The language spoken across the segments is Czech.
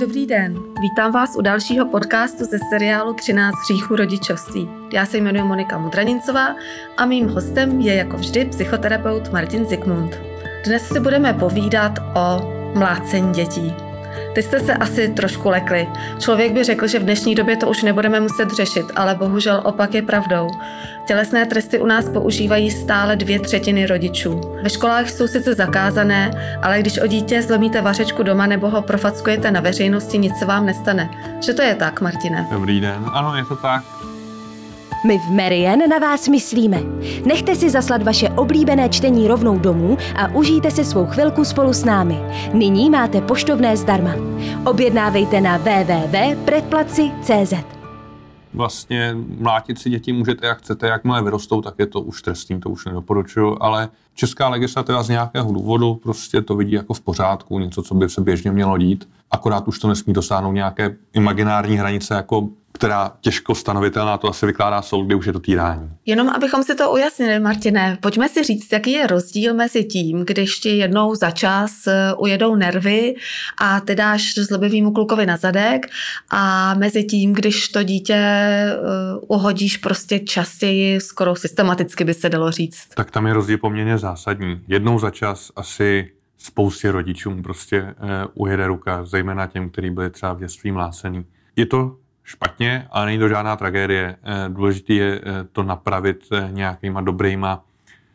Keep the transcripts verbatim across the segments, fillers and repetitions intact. Dobrý den. Vítám vás u dalšího podcastu ze seriálu třináct hříchů rodičovství. Já se jmenuji Monika Mudranincová a mým hostem je jako vždy psychoterapeut Martin Zikmund. Dnes si budeme povídat o mlácení dětí. Teď jste se asi trošku lekli. Člověk by řekl, že v dnešní době to už nebudeme muset řešit, ale bohužel opak je pravdou. Tělesné tresty u nás používají stále dvě třetiny rodičů. Ve školách jsou sice zakázané, ale když o dítě zlomíte vařečku doma nebo ho profackujete na veřejnosti, nic se vám nestane. Že to je tak, Martine? Dobrý den. Ano, je to tak. My v Merien na vás myslíme. Nechte si zaslat vaše oblíbené čtení rovnou domů a užijte si svou chvilku spolu s námi. Nyní máte poštovné zdarma. Objednávejte na w w w tečka predplaci tečka c z. Vlastně mlátit si děti můžete, jak chcete, jakmile vyrostou, tak je to už trestný, to už nedoporučuju, ale česká legislativa z nějakého důvodu prostě to vidí jako v pořádku, něco, co by se běžně mělo dít, akorát už to nesmí dosáhnout nějaké imaginární hranice, jako která těžko stanovitelná, to asi vykládá soud, kde už je to týrání. Jenom abychom si to ujasnili, Martine, pojďme si říct, jaký je rozdíl mezi tím, když ti jednou za čas ujedou nervy a ty dáš zlobivýmu klukovi na zadek, a mezi tím, když to dítě uhodíš prostě častěji, skoro systematicky by se dalo říct. Tak tam je rozdíl poměrně zásadní. Jednou za čas asi spoustě rodičům prostě ujede ruka, zejména těm, kteří byli třeba v dětství mlácený. Je to špatně, ale není to žádná tragédie. Důležité je to napravit nějakýma dobrýma,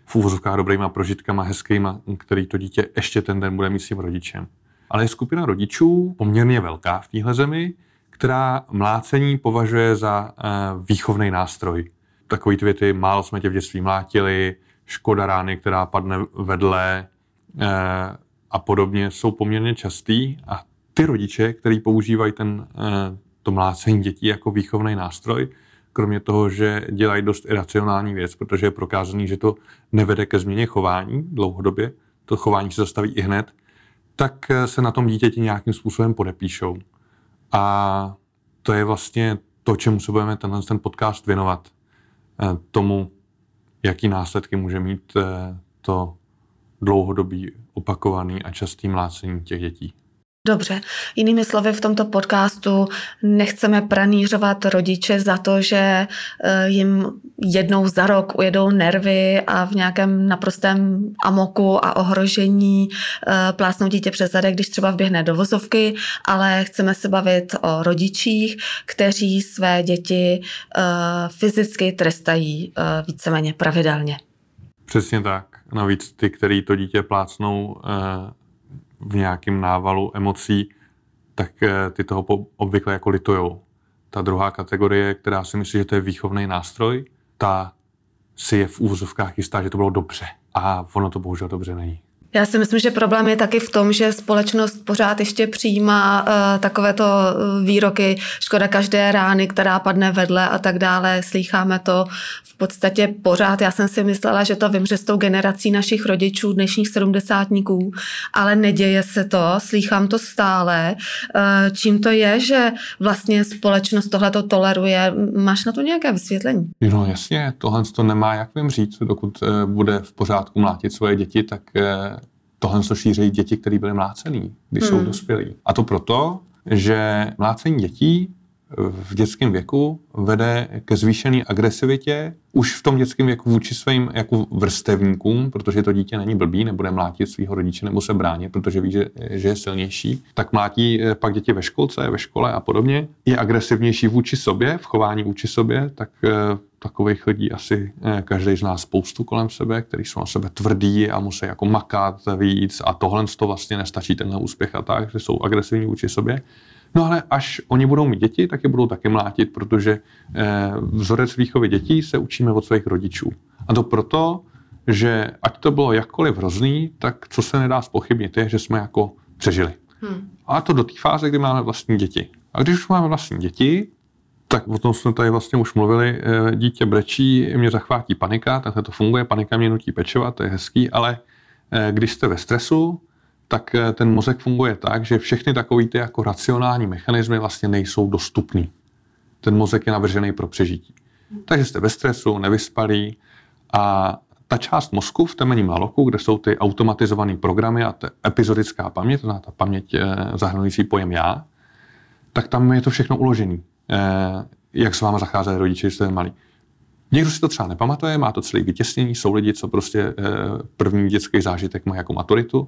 v úvozovkách dobrýma prožitkama, hezkýma, který to dítě ještě ten den bude mít svým rodičem. Ale je skupina rodičů, poměrně velká v téhle zemi, která mlácení považuje za výchovný nástroj. Takový ty věty, málo jsme tě v dětství mlátili, škoda rány, která padne vedle a podobně, jsou poměrně častý a ty rodiče, který používají ten to mlácení dětí jako výchovný nástroj, kromě toho, že dělají dost iracionální věc, protože je prokázaný, že to nevede ke změně chování dlouhodobě, to chování se zastaví i hned, tak se na tom dítěti nějakým způsobem podepíšou. A to je vlastně to, čemu se budeme tenhle ten podcast věnovat. Tomu, jaký následky může mít to dlouhodobý, opakovaný a častý mlácení těch dětí. Dobře, jinými slovy v tomto podcastu nechceme pranýřovat rodiče za to, že jim jednou za rok ujedou nervy a v nějakém naprostém amoku a ohrožení plásnou dítě přes zadek, když třeba vběhne do vozovky, ale chceme se bavit o rodičích, kteří své děti fyzicky trestají víceméně pravidelně. Přesně tak. Navíc ty, který to dítě plácnou v nějakém návalu emocí, tak ty toho obvykle jako litujou. Ta druhá kategorie, která si myslí, že to je výchovný nástroj, ta si je v úvozovkách jistá, že to bylo dobře. A ono to bohužel dobře není. Já si myslím, že problém je taky v tom, že společnost pořád ještě přijímá uh, takovéto výroky, škoda každé rány, která padne vedle a tak dále. Slýcháme to v podstatě pořád. Já jsem si myslela, že to vymře s tou generací našich rodičů, dnešních sedmdesátníků, ale neděje se to, slýchám to stále. Uh, čím to je, že vlastně společnost tohleto toleruje? Máš na to nějaké vysvětlení? No jasně, tohle to nemá jak vymřít. Dokud uh, bude v pořádku mlátit svoje děti, tak uh, tohle se šíří děti, které byly mlácený, když hmm. jsou dospělí. A to proto, že mlácení dětí v dětském věku vede ke zvýšené agresivitě už v tom dětském věku vůči svým jako vrstevníkům, protože to dítě není blbý, nebude mlátit svého rodiče nebo se bránit, protože ví, že, že je silnější. Tak mlátí pak děti ve školce, ve škole a podobně. Je agresivnější vůči sobě, v chování vůči sobě, tak takových lidí asi každý z nás spoustu kolem sebe, kteří jsou na sebe tvrdí a musí jako makat víc a tohle to vlastně nestačí tenhle úspěch a tak, že jsou agresivní vůči sobě. No ale až oni budou mít děti, tak je budou taky mlátit, protože vzorec výchovy dětí se učíme od svých rodičů. A to proto, že ať to bylo jakkoliv hrozný, tak co se nedá zpochybnit je, že jsme jako přežili. Hmm. A to do té fáze, kdy máme vlastní děti. A když už máme vlastní děti, tak o tom jsme tady vlastně už mluvili, dítě brečí, mě zachvátí panika, takhle to funguje, panika mě nutí pečovat, to je hezký, ale když jste ve stresu, tak ten mozek funguje tak, že všechny takový ty jako racionální mechanismy vlastně nejsou dostupný. Ten mozek je navržený pro přežití. Takže jste ve stresu, nevyspalí a ta část mozku v temenním laloku, kde jsou ty automatizované programy a ta epizodická paměť, ta paměť zahrnující pojem já, tak tam je to všechno uložené. Jak s váma zacházeli rodiče, když jste malí. Někdo si to třeba nepamatuje, má to celý vytěsnění, jsou lidi, co prostě první dětský zážitek mají jako maturitu.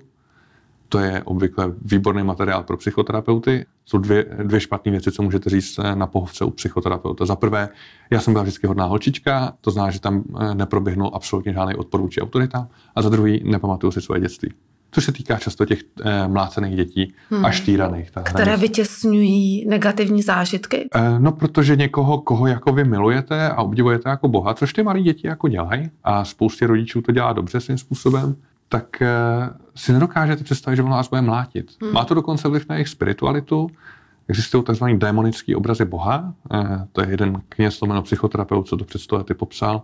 To je obvykle výborný materiál pro psychoterapeuty. Jsou dvě, dvě špatné věci, co můžete říct na pohovce u psychoterapeuta. Za prvé, já jsem byla vždycky hodná holčička, to znamená, že tam neproběhnul absolutně žádný odpor vůči autoritám. A za druhý, nepamatuju si svoje dětství. Což se týká často těch e, mlácených dětí hmm. a štíraných. Které hranic. Vytěsňují negativní zážitky? E, no, protože někoho, koho jako vy milujete a obdivujete jako Boha, což ty malé děti jako dělají a spoustě rodičů to dělá dobře svým způsobem, tak e, si nedokážete představit, že ono vás bude mlátit. Hmm. Má to dokonce vliv na jejich spiritualitu. Existují tzv. Démonické obrazy Boha. E, to je jeden kněz lomeno psychoterapeut, co to před sto lety popsal.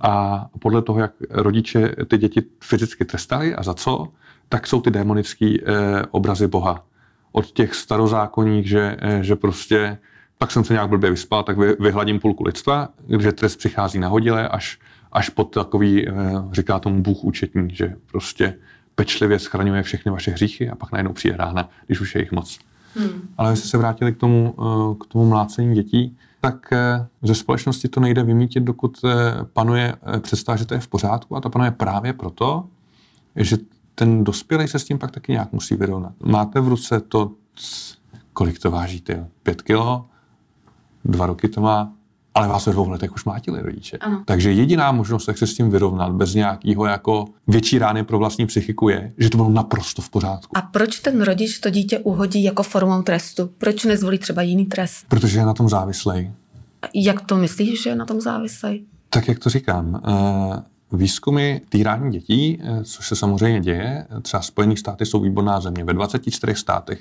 A podle toho, jak rodiče ty děti fyzicky trestali a za co, tak jsou ty démonický eh, obrazy Boha. Od těch starozákonních, že, eh, že prostě tak jsem se nějak blbě vyspal, tak vy, vyhladím půlku lidstva, že trest přichází nahodile, až, až pod takový, eh, říká tomu Bůh účetní, že prostě pečlivě schraňuje všechny vaše hříchy a pak najednou přijde rána, když už je jich moc. Hmm. Ale jestli se vrátili k tomu, eh, k tomu mlácení dětí, tak eh, ze společnosti to nejde vymítit, dokud eh, panuje eh, představa, že to je v pořádku, a to panuje právě proto, že ten dospělej se s tím pak taky nějak musí vyrovnat. Máte v ruce to, kolik to váží, tyjo? Pět kilo, dva roky to má, ale vás ve dvou letech už mlátili rodiče. Ano. Takže jediná možnost, jak se s tím vyrovnat bez nějakého jako větší rány pro vlastní psychiku, je, že to bylo naprosto v pořádku. A proč ten rodič to dítě uhodí jako formou trestu? Proč nezvolí třeba jiný trest? Protože je na tom závislej. A jak to myslíš, že je na tom závislej? Tak jak to říkám, uh, výzkumy týrání dětí, což se samozřejmě děje, třeba Spojených státy jsou výborná země. Ve dvaceti čtyřech státech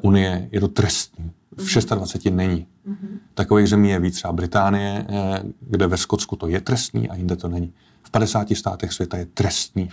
Unie je to trestní. V dvaceti šesti není. Mm-hmm. Takových zemí je víc, třeba Británie, kde ve Skotsku to je trestní a jinde to není. V padesáti státech světa je trestní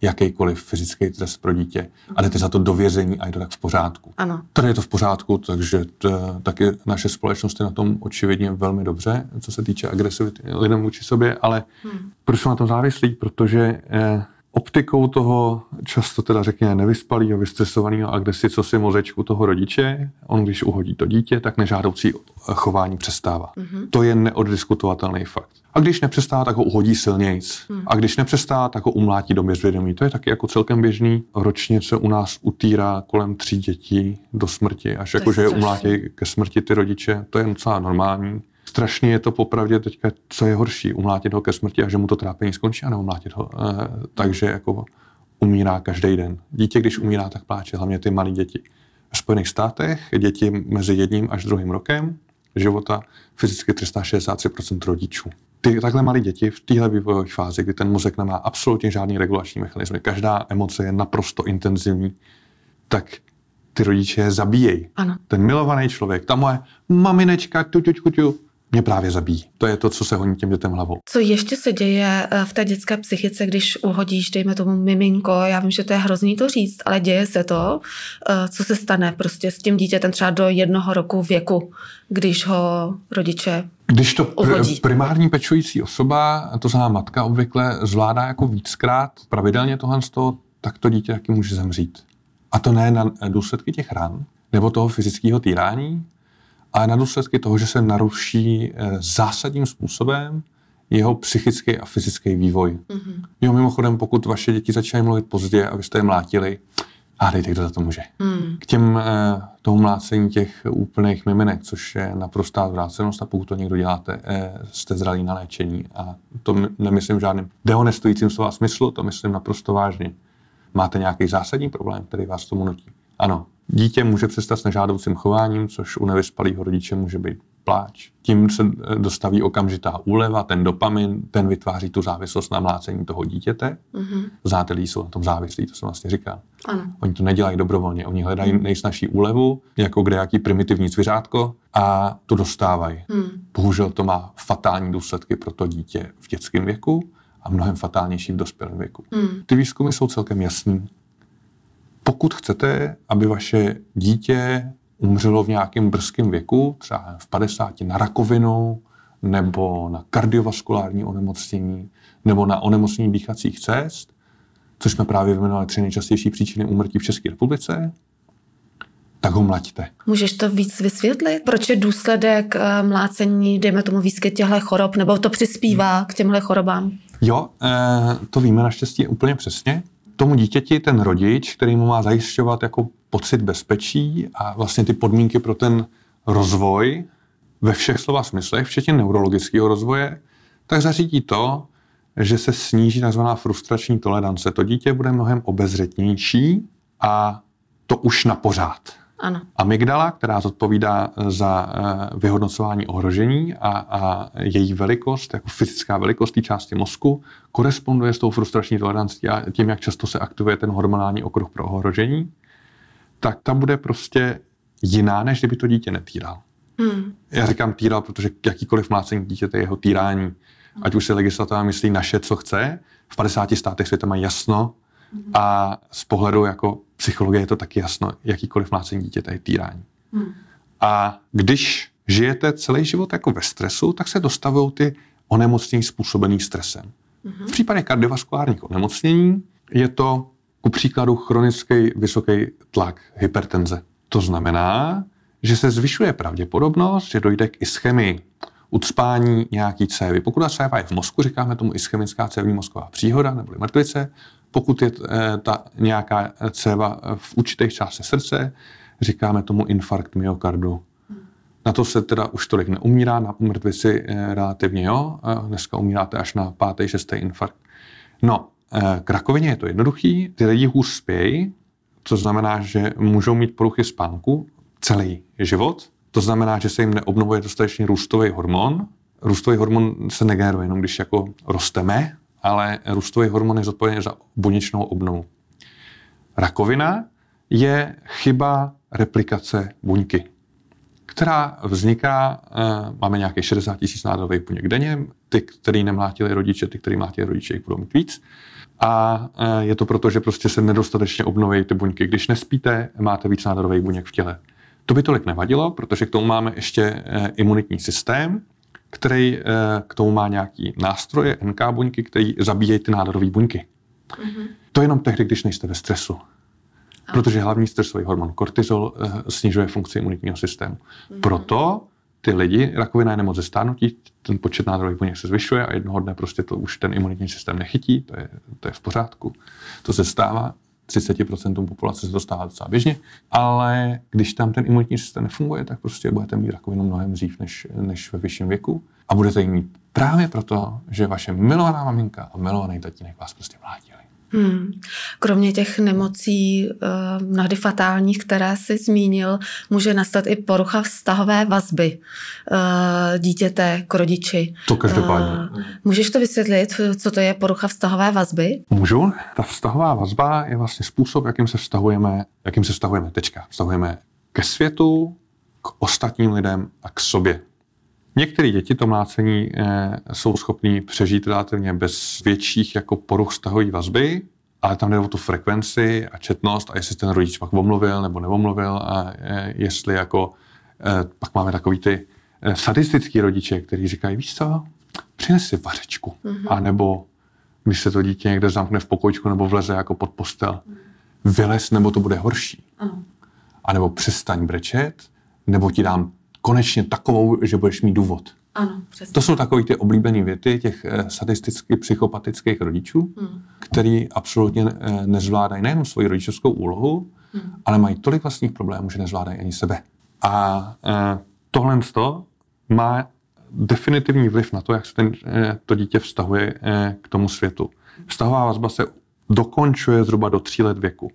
jakýkoliv fyzický trest pro dítě. A jdete za to do vězení a je to tak v pořádku. Ano. Tady je to v pořádku, takže t, taky naše společnost je na tom očividně velmi dobře, co se týče agresivity lidem vůči sobě, ale hmm. proč jsou na tom závislí? Protože eh, optikou toho často teda řekněme nevyspalýho, vystresovanýho agresi, co si mozečku toho rodiče, on když uhodí to dítě, tak nežádoucí chování přestává. Mm-hmm. To je neoddiskutovatelný fakt. A když nepřestává, tak ho uhodí silnějc. Mm. A když nepřestává, tak ho umlátí do bezvědomí. To je taky jako celkem běžný. Ročně se u nás utýrá kolem tří dětí do smrti, až jakože je umlátí ke smrti ty rodiče. To je docela normální. Strašně je to popravdě teďka, co je horší, umlátit ho ke smrti a že mu to trápení skončí, anebo umlátit ho. E, takže jako umírá každý den. Dítě, když umírá, tak pláče, hlavně ty malé děti. V Spojených státech děti mezi jedním až druhým rokem života fyzicky tři sta šedesát tři procent rodičů. Ty takhle malé děti v téhle vývojové fázi, kdy ten mozek nemá absolutně žádný regulační mechanismy, každá emoce je naprosto intenzivní, tak ty rodiče je zabíjejí. Ano. Ten milovaný člověk, ta moje maminečka, tu, tu, tu, tu, mě právě zabíjí. To je to, co se honí těm dětem hlavou. Co ještě se děje v té dětské psychice, když uhodíš, dejme tomu miminko, já vím, že to je hrozný to říct, ale děje se to, co se stane prostě s tím dítětem třeba do jednoho roku věku, když ho rodiče Když to pr- primární pečující osoba, to znamená matka obvykle, zvládá jako víckrát pravidelně tohle z toho, tak to dítě taky může zemřít. A to ne na důsledky těch ran, nebo toho fyzického týrání, ale na důsledky toho, že se naruší zásadním způsobem jeho psychický a fyzický vývoj. Mm-hmm. Jo, mimochodem, pokud vaše děti začínají mluvit pozdě a vy jste je mlátili, hádejte, kdo za to může. Mm. K těm tomu mlácení těch úplných miminek, což je naprostá zvrácenost, a pokud to někdo děláte, jste zralí na léčení. A to nemyslím žádným dehonestujícím slova smyslu, to myslím naprosto vážně. Máte nějaký zásadní problém, který vás tomu nutí? Ano. Dítě může přestat s nežádoucím chováním, což u nevyspalého rodiče může být pláč. Tím se dostaví okamžitá úleva, ten dopamin, ten vytváří tu závislost na mlácení toho dítěte. Mm-hmm. Znáte, lidi jsou na tom závislí, to jsem vlastně říkal. Ano. Oni to nedělají dobrovolně, oni hledají mm. nejsnažší úlevu, jako kdejaký primitivní zvířátko, a tu dostávají. Mm. Bohužel to má fatální důsledky pro to dítě v dětském věku a mnohem fatálnější v dospělém věku. Mm. Ty výzkumy jsou celkem jasný. Pokud chcete, aby vaše dítě umřelo v nějakém brzkém věku, třeba v padesáti na rakovinu, nebo na kardiovaskulární onemocnění, nebo na onemocnění dýchacích cest, což jsme právě vyjmenovali tři nejčastější příčiny úmrtí v České republice, tak ho mlaďte. Můžeš to víc vysvětlit? Proč je důsledek mlácení, dejme tomu, výskyt těchto chorob, nebo to přispívá k těmhle chorobám? Jo, to víme naštěstí úplně přesně. Tomu dítěti ten rodič, který mu má zajišťovat jako pocit bezpečí a vlastně ty podmínky pro ten rozvoj ve všech slova smyslech, včetně neurologického rozvoje, tak zařídí to, že se sníží tzv. Frustrační tolerance. To dítě bude mnohem obezřetnější a to už na pořád. Ano. Amygdala, která zodpovídá za vyhodnocování ohrožení a, a její velikost, jako fyzická velikost té části mozku, koresponduje s tou frustrační tolerancí a tím, jak často se aktivuje ten hormonální okruh pro ohrožení, tak ta bude prostě jiná, než kdyby to dítě netýral. Hmm. Já říkám týral, protože jakýkoliv mlácení dítěte je jeho týrání. Ať už si legislativa myslí naše, co chce, v padesáti státech světa mají jasno a z pohledu jako psychologie je to taky jasno, jakýkoliv mlácení dítěte je týrání. Hmm. A když žijete celý život jako ve stresu, tak se dostavují ty onemocnění způsobené stresem. Hmm. V případě kardiovaskulárních onemocnění je to ku příkladu chronický vysoký tlak, hypertenze. To znamená, že se zvyšuje pravděpodobnost, že dojde k ischemii, ucpání nějaký cévy. Pokud ta céva je v mozku, říkáme tomu ischemická cévní mozková příhoda neboli mrtvice. Pokud je ta nějaká céva v určitých částech srdce, říkáme tomu infarkt myokardu. Na to se teda už tolik neumírá, na mrtvici relativně jo, dneska umíráte až na pátý, šestý infarkt. No, k rakovině je to jednoduchý, ty lidi hůř spějí, to znamená, že můžou mít poruchy spánku celý život. To znamená, že se jim neobnovuje dostatečně růstový hormon. Růstový hormon se negeneruje jenom, když jako rosteme, ale růstový hormon je zodpovědný za buněčnou obnovu. Rakovina je chyba replikace buňky, která vzniká, máme nějakých šedesát tisíc nádorových buněk denně, ty, který nemlátili rodiče, ty, který mlátili rodiče, jich budou mít víc. A je to proto, že prostě se nedostatečně obnovují ty buňky. Když nespíte, máte víc nádorových buněk v těle. To by tolik nevadilo, protože k tomu máme ještě imunitní systém, který k tomu má nějaký nástroje, N K buňky, který zabíjejí ty nádorové buňky. Mm-hmm. To jenom tehdy, když nejste ve stresu. A. Protože hlavní stresový hormon kortizol snižuje funkci imunitního systému. Mm-hmm. Proto ty lidi, rakovina je nemoc ze stárnutí, ten počet nádorových buněk se zvyšuje a jednoho dne prostě to už ten imunitní systém nechytí, to je, to je v pořádku. To se stává. třicet procent populace se to stává docela běžně, ale když tam ten imunitní systém nefunguje, tak prostě budete mít rakovinu mnohem dřív než, než ve vyšším věku a budete ji mít právě proto, že vaše milovaná maminka a milovaný tatínek vás prostě mlátili. Hmm. Kromě těch nemocí mnohdy fatálních, které jsi zmínil, může nastat i porucha vztahové vazby dítěte k rodiči. To každopádně. Můžeš to vysvětlit, co to je porucha vztahové vazby? Můžu. Ta vztahová vazba je vlastně způsob, jakým se vztahujeme, jakým se vztahujeme teďka. Vztahujeme ke světu, k ostatním lidem a k sobě. Některé děti to mlácení e, jsou schopní přežít relativně bez větších jako poruch vztahové vazby, ale tam jde o tu frekvenci a četnost a jestli ten rodič pak omluvil nebo neomluvil a e, jestli jako e, pak máme takový ty e, sadistický rodiče, kteří říkají, víš co, přines si vařečku. Mm-hmm. A nebo když se to dítě někde zamkne v pokojičku nebo vleze jako pod postel, vylez nebo to bude horší. Mm. A nebo přestaň brečet, nebo ti dám konečně takovou, že budeš mít důvod. Ano, přesně. To jsou takové ty oblíbené věty těch sadisticky psychopatických rodičů, hmm. který absolutně nezvládají nejenom svoji rodičovskou úlohu, hmm. ale mají tolik vlastních problémů, že nezvládají ani sebe. A tohle to má definitivní vliv na to, jak se ten, to dítě vztahuje k tomu světu. Vztahová vazba se dokončuje zhruba do tří let věku.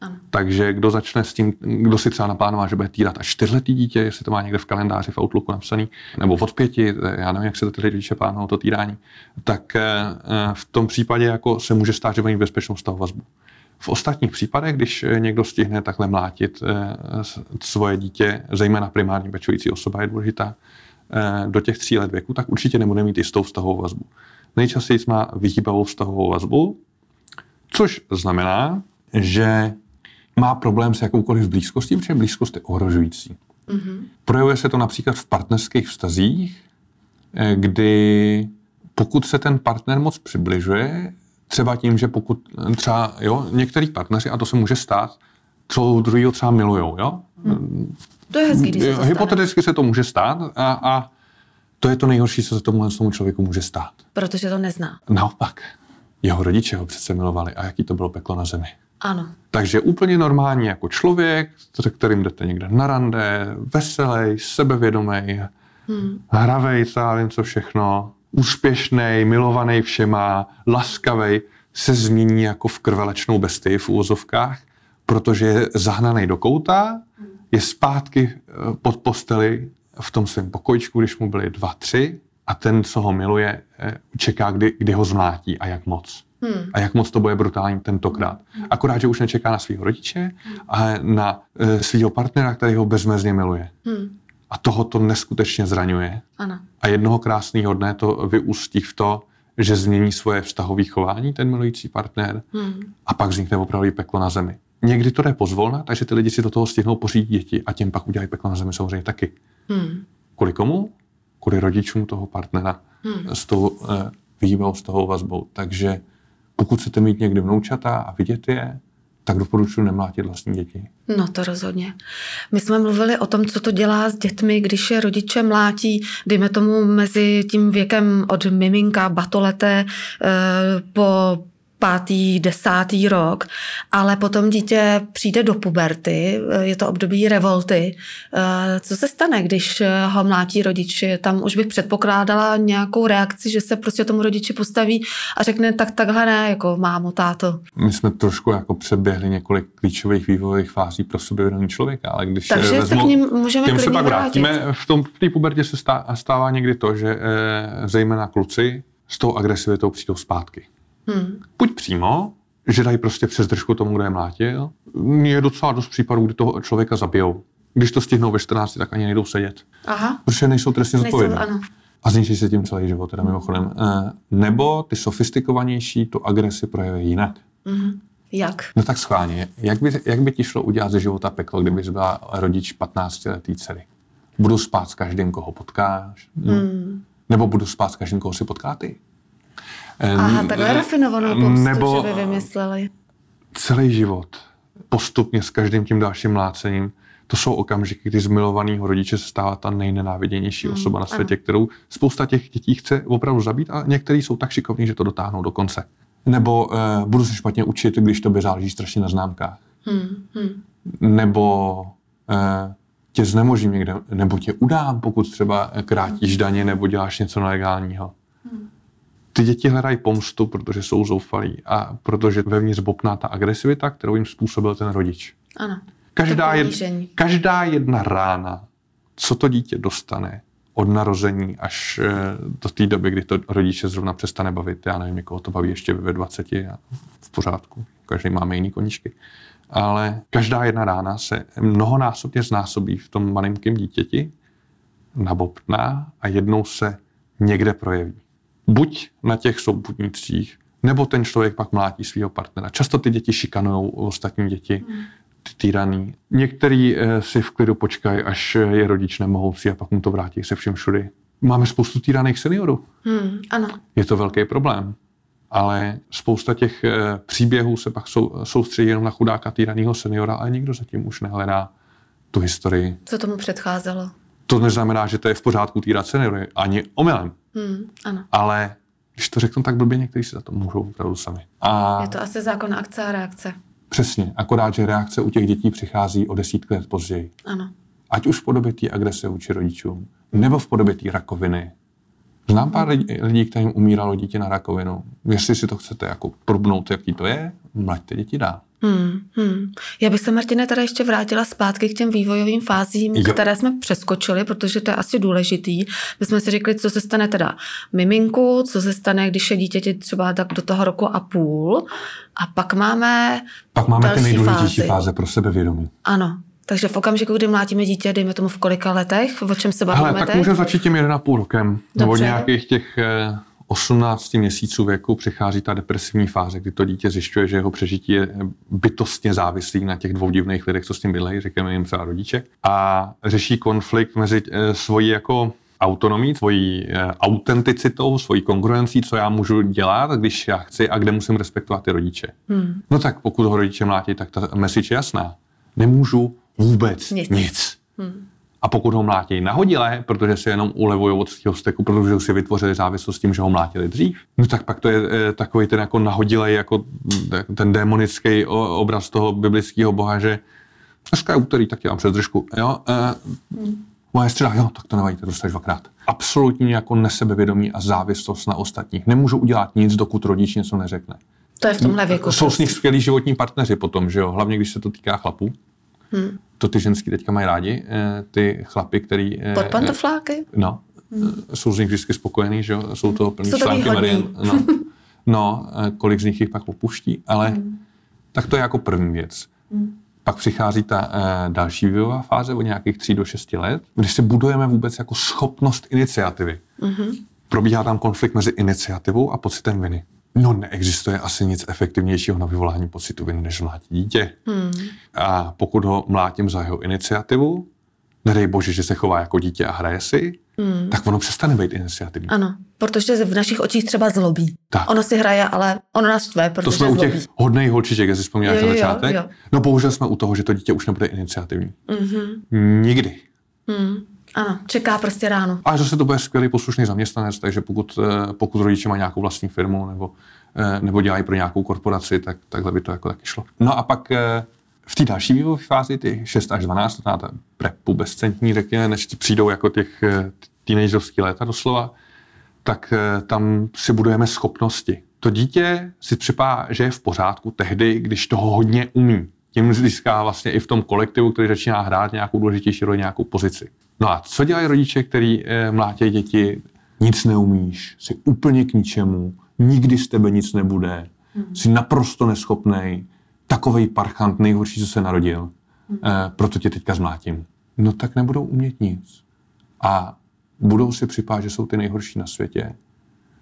Ano. Takže kdo začne s tím, kdo si třeba naplánoval, že bude týrat až čtyřletý dítě, jestli to má někde v kalendáři, v Outlooku napsaný, nebo od pěti, já nevím, jak se ty rodiče plánují to týrání, tak v tom případě jako se může stát, že mají bezpečnou vztahovou vazbu. V ostatních případech, když někdo stihne takhle mlátit svoje dítě, zejména primární pečující osoba je důležitá, do těch tří let věku, tak určitě nebude mít jistou vztahovou vazbu. Nejčastěji má vyhýbavou vztahovou vazbu, což znamená, že má problém s jakoukoliv blízkostí, protože blízkost je ohrožující. Mm-hmm. Projevuje se to například v partnerských vztazích, kdy pokud se ten partner moc přibližuje, třeba tím, že pokud třeba, jo, některý partneři, a to se může stát, co druhýho třeba milujou, jo? Hmm. To je hezký, když se to stane. Hypoteticky se to může stát a, a to je to nejhorší, co se tomu, tomu člověku může stát. Protože to nezná. Naopak, jeho rodiče ho přece milovali a jaký to bylo peklo na zemi. Ano. Takže úplně normální jako člověk, se kterým jdete někde na rande, veselý, sebevědomý, hmm. hravej, celým co všechno, úspěšný, milovaný všema, laskavý, se změní jako v krvelečnou bestii v úvozovkách, protože je zahnaný do kouta, je zpátky pod posteli v tom svém pokojičku, když mu byly dva, tři, a ten, co ho miluje, čeká, kdy, kdy ho zmlátí a jak moc. Hmm. A jak moc to bude brutální tentokrát. Hmm. Akorát, že už nečeká na svého rodiče a na e, svého partnera, který ho bezmezně miluje. Hmm. A toho to neskutečně zraňuje. Ano. A jednoho krásného dne to vyústí v to, že změní svoje vztahové chování ten milující partner hmm. a pak vznikne opravdu peklo na zemi. Někdy to jde pozvolna, takže ty lidi si do toho stihnou pořídit děti a tím pak udělají peklo na zemi samozřejmě taky. Hmm. Kvůli komu? Kvůli rodičům toho partnera hmm. s tou e, výjimou, s tou vazbou. Takže pokud chcete mít někdy vnoučata a vidět je, tak doporučuji nemlátit vlastní děti. No to rozhodně. My jsme mluvili o tom, co to dělá s dětmi, když je rodiče mlátí, dejme tomu mezi tím věkem od miminka, batoleté, po pátý, desátý rok, ale potom dítě přijde do puberty, je to období revolty. Co se stane, když ho mlátí rodiči? Tam už bych předpokládala nějakou reakci, že se prostě tomu rodiči postaví a řekne tak takhle ne, jako mámo, táto. My jsme trošku jako přeběhli několik klíčových vývojových fází pro sebevědomí člověka, ale když takže se vezmu, k ním můžeme klidně se pak vrátit. Vrátíme. V tom, v té pubertě se stává někdy to, že zejména kluci s tou agresivitou přijdou zpátky. Hmm. Buď přímo, že dají prostě přes držku tomu, kdo je mlátil. Je docela dost případů, kdy toho člověka zabijou. Když to stihnou ve čtrnácti, tak ani nejdou sedět. Aha. Protože nejsou trestně zodpovědné. A zničí se tím celý život, teda mimochodem. Nebo ty sofistikovanější tu agresi projeví jinak. Hmm. Jak? No tak schválně. Jak by, jak by ti šlo udělat ze života peklo, kdybys byla rodič patnáctileté dcery? Budu spát s každým, koho potkáš? Hmm. Nebo budu spát s každým, koho si potká ty? Aha, takhle rafinovanou pomstu, že by vymysleli. Celý život, postupně s každým tím dalším mlácením, to jsou okamžiky, kdy z milovaného rodiče se stává ta nejnenáviděnější mm, osoba na světě, ano. Kterou spousta těch dětí chce opravdu zabít a některý jsou tak šikovní, že to dotáhnou do konce. Nebo eh, budu se špatně učit, když tobě záleží strašně na známkách. Mm, mm. Nebo eh, tě znemožím někde, nebo tě udám, pokud třeba krátíš daně nebo děláš něco nelegálního. Mm. Ty děti hledají pomstu, protože jsou zoufalí a protože vevnitř bopná ta agresivita, kterou jim způsobil ten rodič. Ano. Každá, jed, každá jedna rána, co to dítě dostane od narození až do té doby, kdy to rodiče zrovna přestane bavit. Já nevím, někoho to baví ještě ve dvaceti a v pořádku. Každý máme jiný koníčky. Ale každá jedna rána se mnohonásobně znásobí v tom malinkém dítěti, nabopná a jednou se někde projeví. Buď na těch soubudnicích, nebo ten člověk pak mlátí svého partnera. Často ty děti šikanují ostatní děti, ty týraný. Některý si v klidu počkají, až je rodič nemohoucí a pak mu to vrátí se všem všudy. Máme spoustu týraných seniorů. Hmm, ano. Je to velký problém, ale spousta těch příběhů se pak sou, soustředí jenom na chudáka týraného seniora, ale nikdo zatím už nehledá tu historii. Co tomu předcházelo? To neznamená, že to je v pořádku týrat seniory, ani omylem. Hmm, ano. Ale když to řeknu tak blbě, někteří si za to můžou opravdu sami. A je to asi zákon akce a reakce. Přesně, akorát, že reakce u těch dětí přichází o desítky let později. Ano. Ať už v podobě té agrese vůči rodičům, nebo v podobě té rakoviny. Znám pár lidí, kterým umíralo dítě na rakovinu. Jestli si to chcete jako probnout, jaký to je, mlaďte děti dál. Hmm, hmm. Já bych se, Martine, tady ještě vrátila zpátky k těm vývojovým fázím, jo. Které jsme přeskočili, protože to je asi důležitý. My jsme si řekli, co se stane teda miminku, co se stane, když je dítěti třeba tak do toho roku a půl. A pak máme Pak máme ty nejdůležitější fázi. fáze pro sebevědomí. Ano. Takže v okamžiku, kdy mlátíme dítě, dejme tomu v kolika letech, o čem se bavíme teď? Tak můžeme začít tím jeden a půl rokem. Nebo nějakých těch osmnácti měsíců věku přichází ta depresivní fáze, kdy to dítě zjišťuje, že jeho přežití je bytostně závislý na těch dvou divných lidech, co s tím bydlejí, řekněme jim třeba rodiče. A řeší konflikt mezi svojí jako autonomí, svojí autenticitou, svojí kongruencí, co já můžu dělat, když já chci a kde musím respektovat ty rodiče. Hmm. No tak pokud ho rodiče mlátí, tak ta message je jasná. Nemůžu vůbec nic. nic. Hmm. A pokud ho mlátějí nahodile, protože si jenom ulevují od toho steku, protože už si vytvořili závislost s tím, že ho mlátili dřív, no tak pak to je e, takový ten jako nahodilej, jako ten démonický obraz toho biblického boha, že dneska je úterý, tak dělám předržku, jo, e, hmm. moje střela, jo, tak to nevadí, to dostaneš dvakrát. Absolutní jako nesebevědomí a závislost na ostatních. Nemůžu udělat nic, dokud rodič něco neřekne. To je v tomhle věku. Jsou s nich skvělí životní partneři potom, že jo, hlavně když se to týká chlapů. Hmm. To ty ženský teďka mají rádi, ty chlapy, který... Pod pantofláky? No, hmm. jsou z nich vždycky spokojený, že jo, jsou to plný články Merien. No, no, kolik z nich jich pak popuští, ale hmm. tak to je jako první věc. Hmm. Pak přichází ta e, další vývojová fáze od nějakých tří do šesti let, kdy se budujeme vůbec jako schopnost iniciativy. Mm-hmm. Probíhá tam konflikt mezi iniciativou a pocitem viny. No neexistuje asi nic efektivnějšího na vyvolání pocitu viny, než mlátit dítě. Mm. A pokud ho mlátím za jeho iniciativu, nedej bože, že se chová jako dítě a hraje si, mm. tak ono přestane být iniciativní. Ano, protože v našich očích třeba zlobí. Tak. Ono si hraje, ale ono nás štve, protože zlobí. To jsme zlobí. U těch hodnej holčiček, jestli vzpomínáš na začátek. Jo. No bohužel jsme u toho, že to dítě už nebude iniciativní. Mm-hmm. Nikdy. Mm. Ano, čeká prostě ráno. A zase to bude skvělý poslušný zaměstnanec, takže pokud, pokud rodiče mají nějakou vlastní firmu nebo, nebo dělají pro nějakou korporaci, tak takhle by to jako taky šlo. No a pak... V té další vývojové fázi, ty šest až dvanáct, to ta prepubescentní, řekněme, než přijdou jako těch teenagerovský léta doslova, tak tam si budujeme schopnosti. To dítě si připadá, že je v pořádku tehdy, když toho hodně umí. Tím získá vlastně i v tom kolektivu, který začíná hrát nějakou důležitější roli, nějakou pozici. No a co dělají rodiče, který mlátějí děti? Nic neumíš, jsi úplně k ničemu, nikdy z tebe nic nebude, jsi naprosto neschopnej, takovej parchant, nejhorší, co se narodil, hmm. e, proto tě teďka zmlátím. No tak nebudou umět nic. A budou si připadat, že jsou ty nejhorší na světě.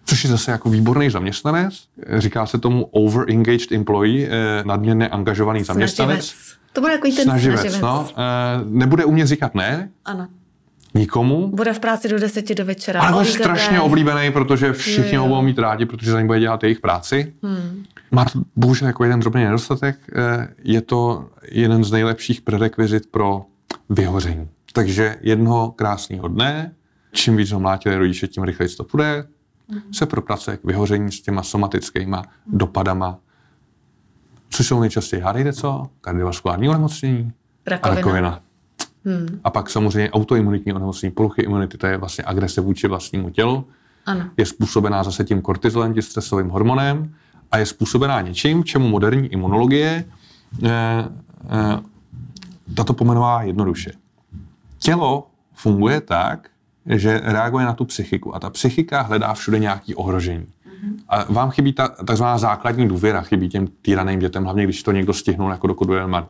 Což je zase jako výborný zaměstnanec. Říká se tomu over-engaged employee, e, nadměrně angažovaný snaživec. Zaměstnanec. To bude takový ten snaživec. snaživec. No. E, nebude umět říkat ne. Ano. Nikomu. Bude v práci do deseti do večera. Ale je strašně oblíbený, protože všichni ho budou mít rádi, protože za ním bude dělat jejich práci. Hmm. Má bohužel jako jeden drobný nedostatek. Je to jeden z nejlepších prerekvizit pro vyhoření. Takže jednoho krásného dne, čím víc ho mlátili rodiče, tím rychleji to půjde, hmm. se propracuje k vyhoření s těma somatickýma hmm. dopadama, což jsou nejčastěji, hádejte co, kardiovaskulární onemocnění rakovina. a rakovina. Hmm. A pak samozřejmě autoimunitní onemocnění, poruchy imunity, to je vlastně agrese vůči vlastnímu tělu. Ano. Je způsobená zase tím kortizolem, tím stresovým hormonem a je způsobená něčím, čemu moderní imunologie eh, eh, tato pomenová jednoduše. Tělo funguje tak, že reaguje na tu psychiku a ta psychika hledá všude nějaké ohrožení. Hmm. A vám chybí ta takzvaná základní důvěra, chybí těm týraným dětem, hlavně když to někdo stihnul jako dokud je malý.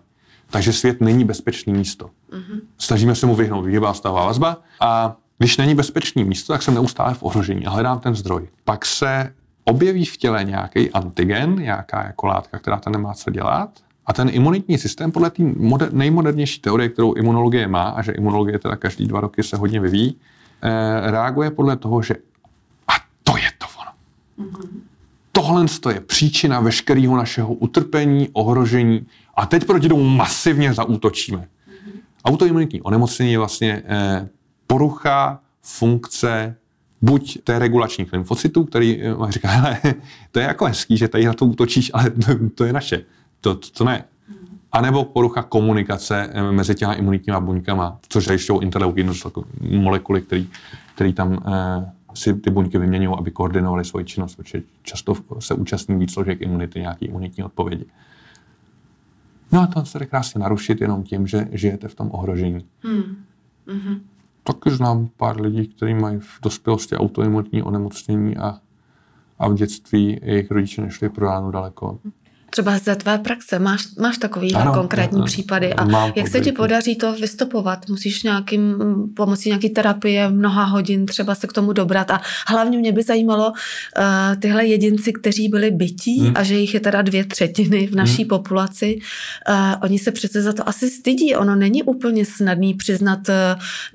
Takže svět není bezpečný místo. Mm-hmm. Snažíme se mu vyhnout, vyhýbá stahová vazba. A když není bezpečný místo, tak jsem neustále v ohrožení a hledám ten zdroj. Pak se objeví v těle nějaký antigen, nějaká jako látka, která tam nemá co dělat. A ten imunitní systém, podle té moder- nejmodernější teorie, kterou imunologie má, a že imunologie teda každý dva roky se hodně vyvíjí, eh, reaguje podle toho, že a to je to ono. Mm-hmm. Tohle je příčina veškerého našeho utrpení, ohrožení a teď proti tomu masivně zaútočíme. Mm-hmm. Autoimunitní onemocnění je vlastně eh, porucha funkce buď té regulačních lymfocytů, který eh, říká, hele, to je jako hezký, že tady na to útočíš, ale to, to je naše, to, to, to ne. Mm-hmm. A nebo porucha komunikace eh, mezi těma imunitníma buňkama, což zajišťují interleukinu, molekuly, který, který tam... Eh, si ty buňky vyměňují, aby koordinovaly svoji činnost, protože často se účastní víc složek imunity, nějaký imunitní odpovědi. No a to se jde krásně narušit jenom tím, že žijete v tom ohrožení. Hmm. Mm-hmm. Taky znám pár lidí, kteří mají v dospělosti autoimunitní onemocnění a, a v dětství jejich rodiče nešli pro ránu daleko. Třeba ze tvé praxe máš, máš takový ano, konkrétní ano, případy a jak podvědě. Se ti podaří to vystopovat? Musíš nějakým, pomocí nějaký terapie mnoha hodin třeba se k tomu dobrat a hlavně mě by zajímalo uh, tyhle jedinci, kteří byli bití hmm. a že jich je teda dvě třetiny v naší hmm. populaci. Uh, oni se přece za to asi stydí. Ono není úplně snadný přiznat uh,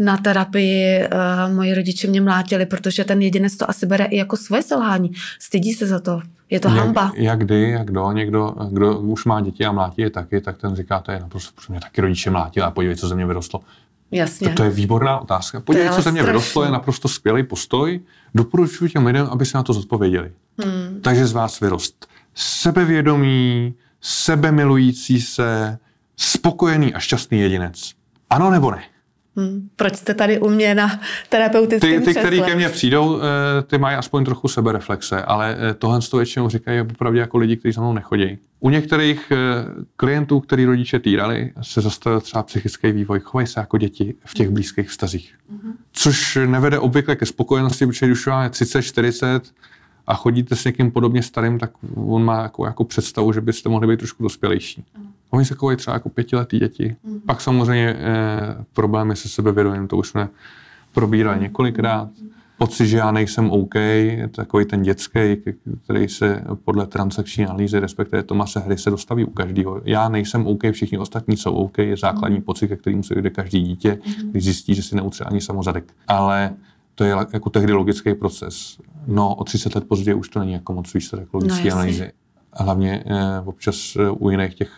na terapii uh, moji rodiče mě mlátili, protože ten jedinec to asi bere i jako svoje selhání. Stydí se za to. Je to hanba. Jak, jak kdy, jak kdo, někdo, kdo už má děti a mlátí je taky, tak ten říká, to je naprosto, protože mě taky rodiče mlátili a podívej, co ze mě vyrostlo. Jasně. To, to je výborná otázka. Podívej, co ze mě vyrostlo, je naprosto skvělý postoj. Doporučuji těm lidem, aby se na to zodpověděli. Hmm. Takže z vás vyrost sebevědomý, sebemilující se, spokojený a šťastný jedinec. Ano nebo ne? Hmm. Proč jste tady u mě na terapeutickém křesle? Ty, ty kteří ke mně přijdou, ty mají aspoň trochu sebereflexe, ale tohle to většinou říkají opravdu jako lidi, kteří za mnou nechodí. U některých klientů, který rodiče týrali, se zastavil třeba psychický vývoj. Chovají se jako děti v těch blízkých vztazích. Hmm. Což nevede obvykle ke spokojenosti, protože když vám je třicet, čtyřicet a chodíte s někým podobně starým, tak on má jako, jako představu, že byste mohli být trošku dospělejší. Oni se chovají třeba jako pětiletý děti. Mm. Pak samozřejmě eh, problémy se sebevědomím, to už jsme probírali několikrát. Pocit, že já nejsem OK, takový ten dětský, který se podle transakční analýzy, respektive Thomase Hry, se dostaví u každého. Já nejsem OK, všichni ostatní jsou OK, je základní mm. pocit, ke kterým se jde každý dítě, když zjistí, že si neutře ani samozadek. Ale to je jako tehdy logický proces. No, o třicet let později už to není jako moc výsledek logické no, analýzy. Hlavně eh, občas eh, u jiných těch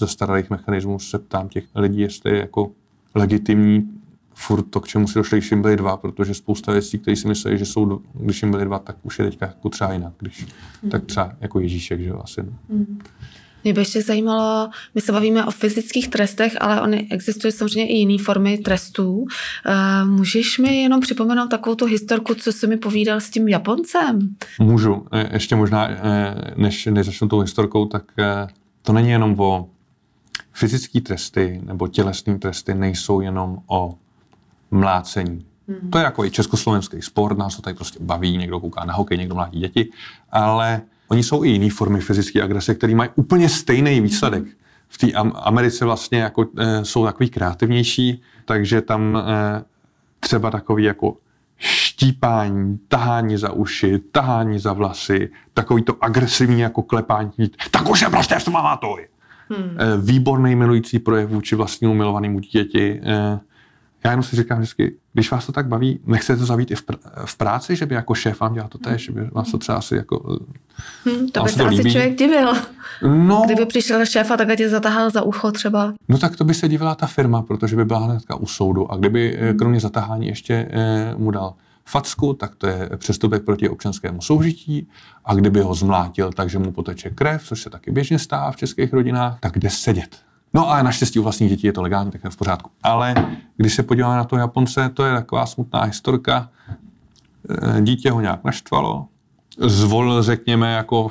eh, starých mechanismů se ptám těch lidí, jestli je jako legitimní furt to, k čemu si došli, když jim byli dva, protože spousta věcí, které si mysleli, že jsou, když jim byli dva, tak už je teďka jako třeba jinak, když, mm. tak třeba jako Ježíšek, že jo, asi. Mm. Mě by ještě zajímalo, my se bavíme o fyzických trestech, ale ony existují samozřejmě i jiné formy trestů. Můžeš mi jenom připomenout takovou tu historku, co jsi mi povídal s tím Japoncem? Můžu. Ještě možná, než, než začnu tou historkou, tak to není jenom o fyzické tresty nebo tělesné tresty, nejsou jenom o mlácení. Hmm. To je jako i československý sport, nás to tady prostě baví, někdo kouká na hokej, někdo mlátí děti, ale oni jsou i jiné formy fyzické agrese, které mají úplně stejný výsledek. V té Americe vlastně jako, e, jsou takový kreativnější, takže tam e, třeba takový jako štípání, tahání za uši, tahání za vlasy, takový to agresivní jako klepání. Tak už je prostě v tom to. Hmm. E, výborný milující projev vůči vlastnímu milovanému dítěti. E, Já jenom si říkám vždycky, když vás to tak baví, nechcete to zavít i v, pr- v práci, že by jako šéf vám dělal to též, že by vás to třeba asi jako... Hmm, to by se to asi člověk divil. No, kdyby přišel šéf a takhle tě zatahal za ucho třeba. No tak to by se divila ta firma, protože by byla hnedka u soudu a kdyby kromě zatahání ještě eh, mu dal facku, tak to je přestupek proti občanskému soužití a kdyby ho zmlátil, takže mu poteče krev, což se taky běžně stává v českých rodinách, tak jde sedět. No ale naštěstí u vlastních dětí je to legální, tak je v pořádku. Ale když se podíváme na toho Japonce, to je taková smutná historka. Dítě ho nějak naštvalo, zvolil, řekněme, jako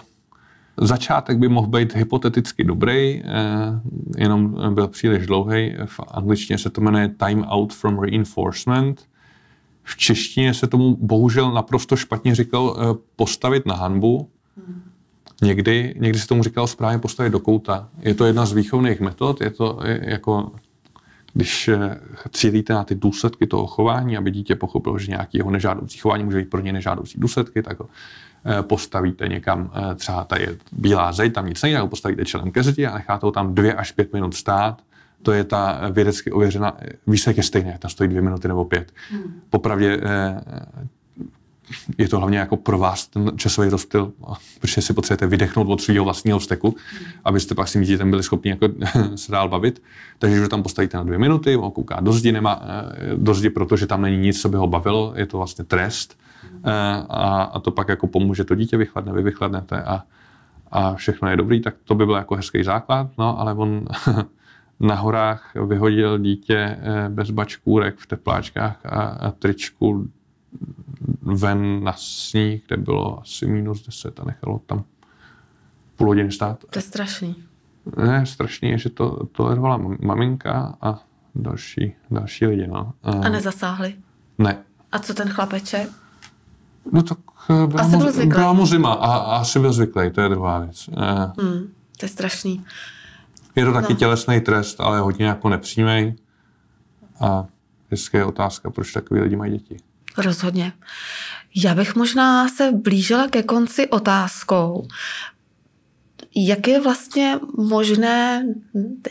začátek by mohl být hypoteticky dobrý, jenom byl příliš dlouhý. V angličtině se to jmenuje time out from reinforcement. V češtině se tomu bohužel naprosto špatně říkal postavit na hanbu. Někdy, někdy se tomu říkal správně postavit do kouta. Je to jedna z výchovných metod, je to jako, když cílíte na ty důsledky toho chování, aby dítě pochopilo, že nějaké jeho nežádoucí chování může být pro ně nežádoucí důsledky, tak ho postavíte někam, třeba tady je bílá zeď, tam nic nejde, ho postavíte čelem ke zdi a necháte ho tam dvě až pět minut stát. To je ta vědecky ověřená, výsledek je stejný, tam stojí dvě minuty nebo pět. Popravdě je to hlavně jako pro vás ten časový rozptyl, protože si potřebujete vydechnout od svého vlastního vzteku, abyste pak si mít tam byli schopni jako se dál bavit. Takže když ho tam postavíte na dvě minuty, on kouká do zdi, nemá do zdi, protože tam není nic, co by ho bavilo, je to vlastně trest. A, a to pak jako pomůže, to dítě vychladne, vy vychladnete a, a všechno je dobrý, tak to by byl jako hezký základ, no ale on na horách vyhodil dítě bez bačkůrek v tepláčkách a, a tričku ven na sníh, kde bylo asi minus deset a nechalo tam půl hodiny stát. To je strašný. Ne, strašný je, že to tolerovala maminka a další, další lidi. No. A, a nezasáhli? Ne. A co ten chlapeček? No tak byla, asi mu, byl byla mu zima a, a asi byl zvyklý, to je druhá věc. Mm, to je strašný. Je to taky no. tělesný trest, ale hodně jako nepřímý. A vždycky je otázka, proč takový lidi mají děti. Rozhodně. Já bych možná se blížila ke konci otázkou. Jak je vlastně možné,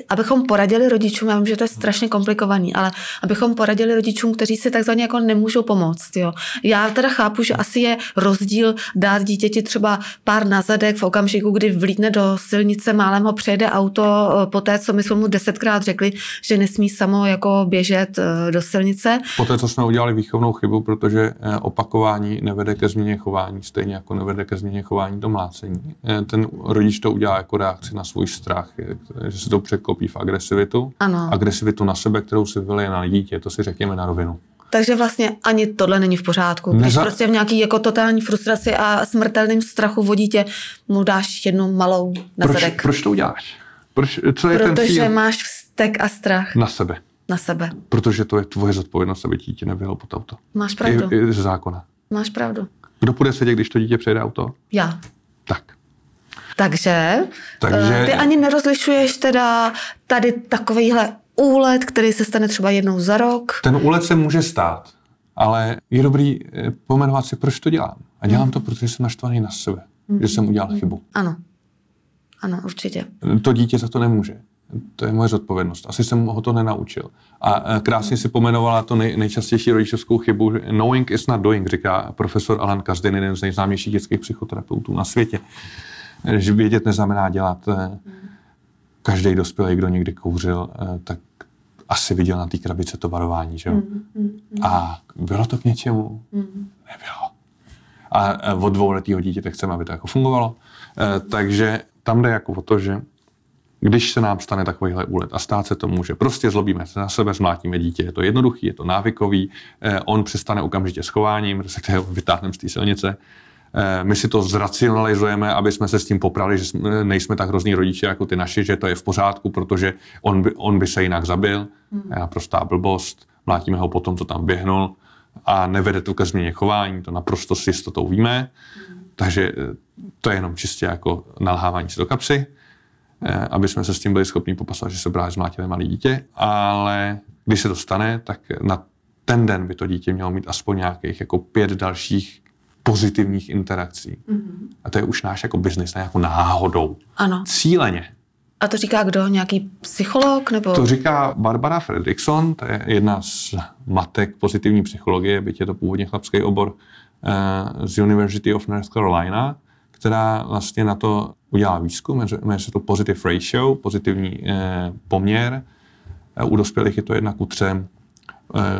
abychom poradili rodičům, já vím, že to je strašně komplikovaný, ale abychom poradili rodičům, kteří si takzvaně jako nemůžou pomoct. Jo. Já teda chápu, že asi je rozdíl dát dítěti třeba pár na zadek v okamžiku, kdy vlítne do silnice, málem ho přejede auto, poté, co my jsme mu desetkrát řekli, že nesmí samo jako běžet do silnice. Poté, co jsme udělali výchovnou chybu, protože opakování nevede ke změně chování, stejně jako nevede ke změně chování to mlácení. Ten rodič to udělá jako reakci na svůj strach, že se to překlopí v agresivitu. Ano. Agresivitu na sebe, kterou si vylije na dítě, to si řekněme na rovinu. Takže vlastně ani tohle není v pořádku. Neza... Když prostě v nějaký jako totální frustraci a smrtelným strachu o dítě mu dáš jednu malou na zadek. Proč, proč to uděláš? Proč, co je Protože ten cíl? Máš vztek a strach. Na sebe. Na sebe. Protože to je tvoje zodpovědnost, aby dítě nevyjelo pod auto. Máš pravdu. I, i ze zákona. Máš pravdu. Kdo půjde sedět, když to dítě přejede auto? Já. Tak. Takže, Takže ty ani nerozlišuješ teda tady takovýhle úlet, který se stane třeba jednou za rok. Ten úlet se může stát, ale je dobrý pomenovat si, proč to dělám. A dělám hmm. to, protože jsem naštvaný na sebe, hmm. že jsem udělal hmm. chybu. Ano, ano, určitě. To dítě za to nemůže. To je moje zodpovědnost. Asi jsem ho to nenaučil. A krásně si pomenovala to nej, nejčastější rodičovskou chybu. Knowing is not doing, říká profesor Alan Kazdin, jeden z nejznámějších dětských psychoterapeutů na světě. Že vědět neznamená dělat. Každý dospělý, kdo někdy kouřil, tak asi viděl na té krabice to varování, že jo? Mm, mm, mm. A bylo to k něčemu? Mm. Nebylo. A od dvouletého dítěte chceme, aby to jako fungovalo. Takže tam jde jako o to, že když se nám stane takovýhle úlet a stát se to může, prostě zlobíme se na sebe, zmlátíme dítě, je to jednoduchý, je to návykový, on přestane okamžitě s chováním, se kterého vytáhneme z té silnice. My si to zracionalizujeme, aby jsme se s tím poprali, že nejsme tak hrozní rodiče jako ty naši, že to je v pořádku, protože on by, on by se jinak zabil. Mm. Naprostá blbost, mlátíme ho potom, co tam běhnul a nevede to ke změně chování, to naprosto s jistotou víme. Mm. Takže to je jenom čistě jako nalhávání si do kapsy, aby jsme se s tím byli schopni popasovat, že se právě zmlátili malé dítě, ale když se to stane, tak na ten den by to dítě mělo mít aspoň nějakých jako pět dalších pozitivních interakcí. Mm-hmm. A to je už náš jako biznis, ne jako náhodou. Ano. Cíleně. A to říká kdo? Nějaký psycholog? Nebo... To říká Barbara Fredrickson, to je jedna z matek pozitivní psychologie, byť je to původně chlapský obor uh, z University of North Carolina, která vlastně na to udělala výzkum, jmenuje se to positive ratio, pozitivní uh, poměr. Uh, u dospělých je to jedna ku třem.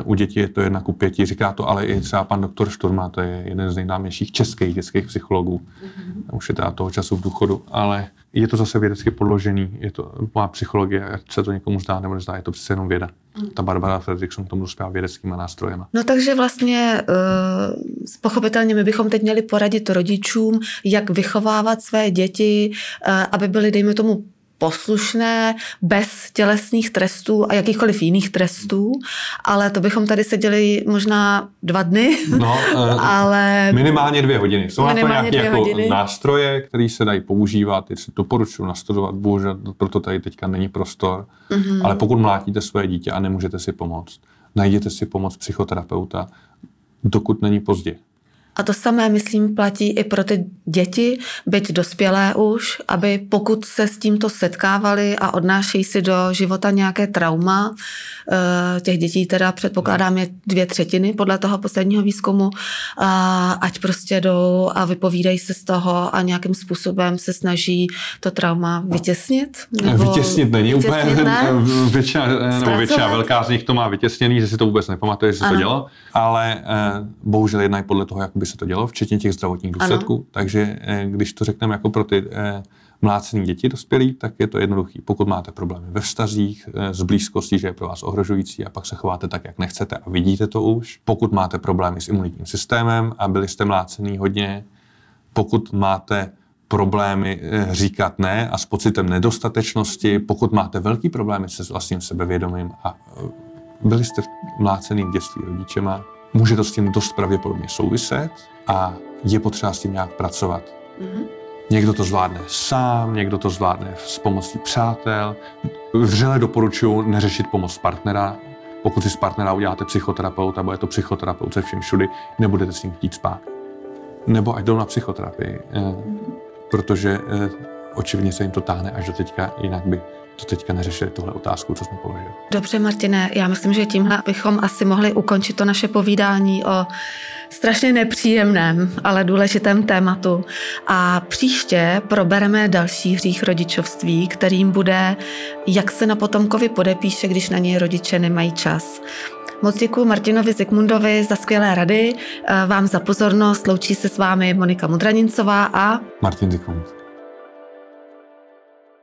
U dětí je to jedna ku pěti, říká to ale i třeba pan doktor Šturma, to je jeden z nejznámějších českých dětských psychologů, mm-hmm. už je teda toho času v důchodu, ale je to zase vědecky podložený, je to, má psychologie, jak se to někomu zdá nebo nezdá, je to přece jenom věda. Mm-hmm. Ta Barbara Fredrickson tomu dospěla vědeckýma nástrojema. No takže vlastně uh, pochopitelně my bychom teď měli poradit rodičům, jak vychovávat své děti, uh, aby byly, dejme tomu, poslušné, bez tělesných trestů a jakýchkoliv jiných trestů, ale to bychom tady seděli možná dva dny, no, ale... Minimálně dvě hodiny. Jsou na to nějaké jako nástroje, které se dají používat, jestli doporučuji nastudovat, bohužel proto tady teďka není prostor, mm-hmm. ale pokud mlátíte svoje dítě a nemůžete si pomoct, najděte si pomoc psychoterapeuta, dokud není pozdě. A to samé, myslím, platí i pro ty děti, byť dospělé už, aby pokud se s tímto setkávali a odnášejí si do života nějaké trauma, těch dětí teda předpokládám je dvě třetiny podle toho posledního výzkumu, ať prostě jdou a vypovídají se z toho a nějakým způsobem se snaží to trauma vytěsnit. Nebo vytěsnit není vytěsnit, úplně, ne? většina, nebo většina velká z nich to má vytěsněný, že si to vůbec nepamatuje, že se ano. to dělo, ale bohužel jednají podle toho, jak by se to dělo, včetně těch zdravotních důsledků. Ano. Takže když to řekneme jako pro ty eh, mlácený děti dospělí, tak je to jednoduchý. Pokud máte problémy ve vztazích, eh, z blízkostí, že je pro vás ohrožující a pak se chováte tak, jak nechcete a vidíte to už. Pokud máte problémy s imunitním systémem a byli jste mlácený hodně, pokud máte problémy eh, říkat ne a s pocitem nedostatečnosti, pokud máte velký problémy se vlastním sebevědomím a eh, byli jste mlácený v dětství rodičema, může to s tím dost pravděpodobně souviset a je potřeba s tím nějak pracovat. Mm-hmm. Někdo to zvládne sám, někdo to zvládne s pomocí přátel. Vřele doporučuji neřešit pomoc partnera. Pokud si z partnera uděláte psychoterapeuta, bude to psychoterapeut se všem všudy, nebudete s ním chtít spát. Nebo ať jdou na psychoterapii, mm-hmm. protože očivně se jim to táhne až do teďka, jinak by to teďka neřešili tuhle otázku, co jsme položili. Dobře, Martine, já myslím, že tímhle bychom asi mohli ukončit to naše povídání o strašně nepříjemném, ale důležitém tématu. A příště probereme další hřích rodičovství, kterým bude, jak se na potomkovi podepíše, když na něj rodiče nemají čas. Moc děkuji Martinovi Zikmundovi za skvělé rady, vám za pozornost, loučí se s vámi Monika Mudranincová a Martin Zikmund.